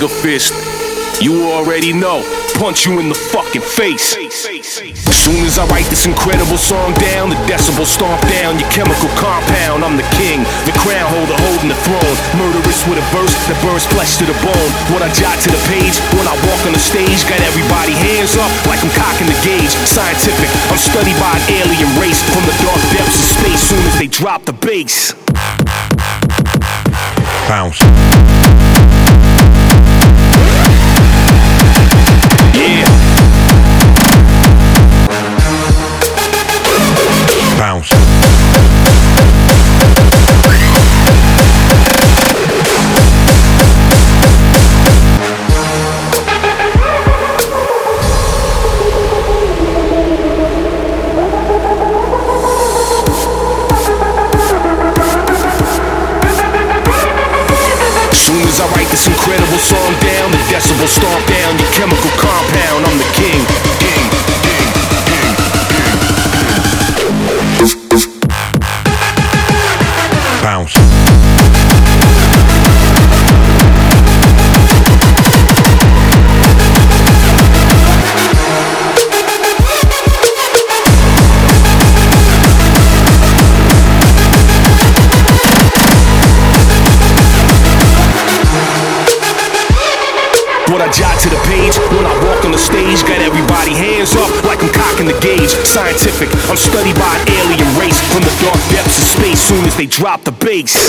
Angerfist, you already know, punch you in the fucking face. As soon as I write this incredible song down, the decibel stomp down your chemical compound. I'm the king, the crown holder holding the throne, murderous with a verse that burns flesh to the bone. What I jot to the page, when I walk on the stage, got everybody hands up like I'm cocking the gauge. Scientific, I'm studied by an alien race from the dark depths of space. Soon as they drop the bass, bounce. Bounce. Soon as I write this incredible song down, the decibel stomp down your chemical compound. I'm the king. Bounce. What I jot to the page, when I walk on the stage, got everybody hands up like I'm cocking the gauge. Scientific, I'm studied by an alien race from the dark depths of space. Soon as they drop the bass.